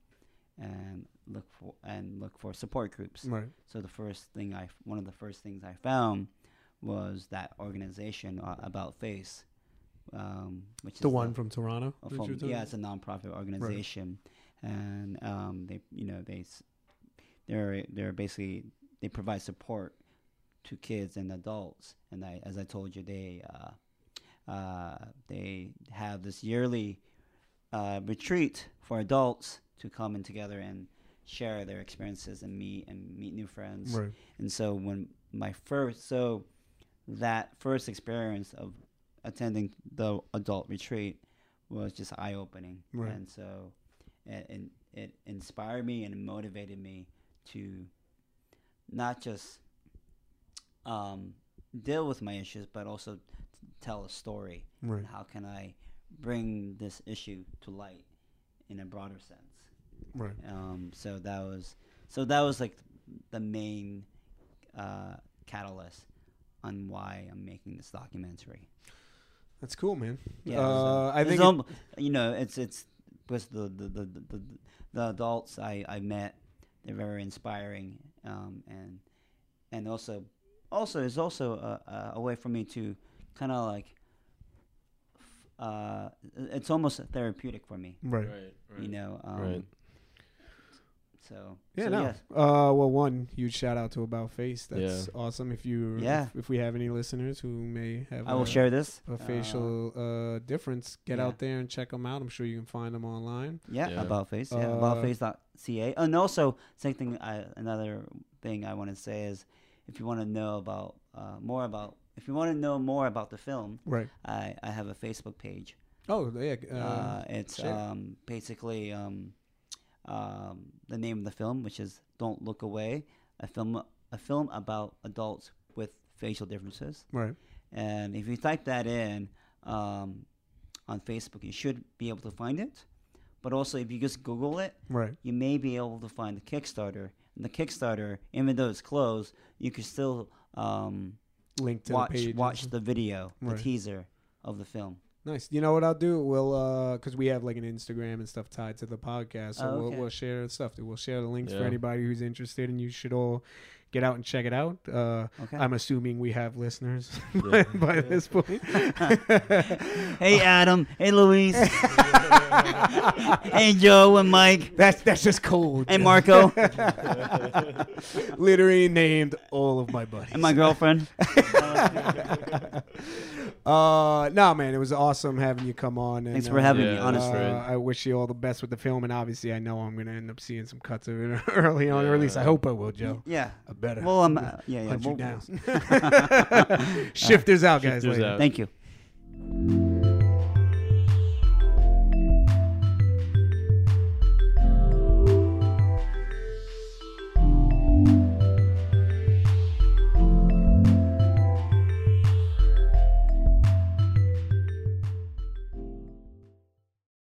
And look for and look for support groups. Right. So the first thing I one of the first things I found was that organization uh, About Face, um, which the is one the, from Toronto. Uh, from, yeah, it's a nonprofit organization, right. and um, they you know they they're they're basically they provide support to kids and adults. And I, as I told you, they uh, uh, they have this yearly uh, retreat for adults. To come in together and share their experiences and meet and meet new friends. Right. And so when my first, so that first experience of attending the adult retreat was just eye opening. Right. And so it, it, it inspired me and it motivated me to not just um, deal with my issues, but also t- tell a story. Right. And how can I bring this issue to light in a broader sense? Right. Um, so that was, so that was like the main uh, catalyst on why I'm making this documentary. That's cool, man. Yeah. Uh, so I think almost, you know it's it's because the the, the the the adults I I met, they're very inspiring, um, and and also also it's also a, a way for me to kind of like. Uh, it's almost therapeutic for me. Right. right, right. You know. Um, right. So yeah, so no. Yes. Uh, well, one huge shout out to About Face. That's yeah. awesome. If you, yeah. if, if we have any listeners who may have, I a, will share this a facial uh, uh, difference. Get yeah. out there and check them out. I'm sure you can find them online. Yeah, yeah. About Face. Yeah, uh, about face dot c a. And also, same thing. I, another thing I want to say is, if you want to know about uh, more about, if you want to know more about the film, right? I, I have a Facebook page. Oh yeah, uh, uh, it's sure. um, basically. Um, Um, the name of the film, which is "Don't Look Away," a film, a film about adults with facial differences. Right. And if you type that in um, on Facebook, you should be able to find it. But also, if you just Google it, right, you may be able to find the Kickstarter. And the Kickstarter, even though it's closed, you can still um, link to watch the page watch the video, right. the teaser of the film. Nice. You know what I'll do? We'll, uh, because we have like an Instagram and stuff tied to the podcast, so oh, okay. we'll, we'll share stuff. We'll share the links yeah. for anybody who's interested, and you should all get out and check it out. Uh, okay. I'm assuming we have listeners yeah. by, by yeah. this point. Hey, Adam. Hey, Luis. Hey, Joe and Mike. That's that's just cold. And Marco. Literally named all of my buddies. And my girlfriend. Uh, no, man, it was awesome having you come on. And, Thanks for uh, having yeah, me, honestly. Uh, I wish you all the best with the film, and obviously I know I'm going to end up seeing some cuts of it early on, yeah. or at least I hope I will, Joe. Yeah. I better. Well, I'm, uh, yeah, yeah. Punch we'll, you down. Shifters out, guys. Shifters out. Thank you.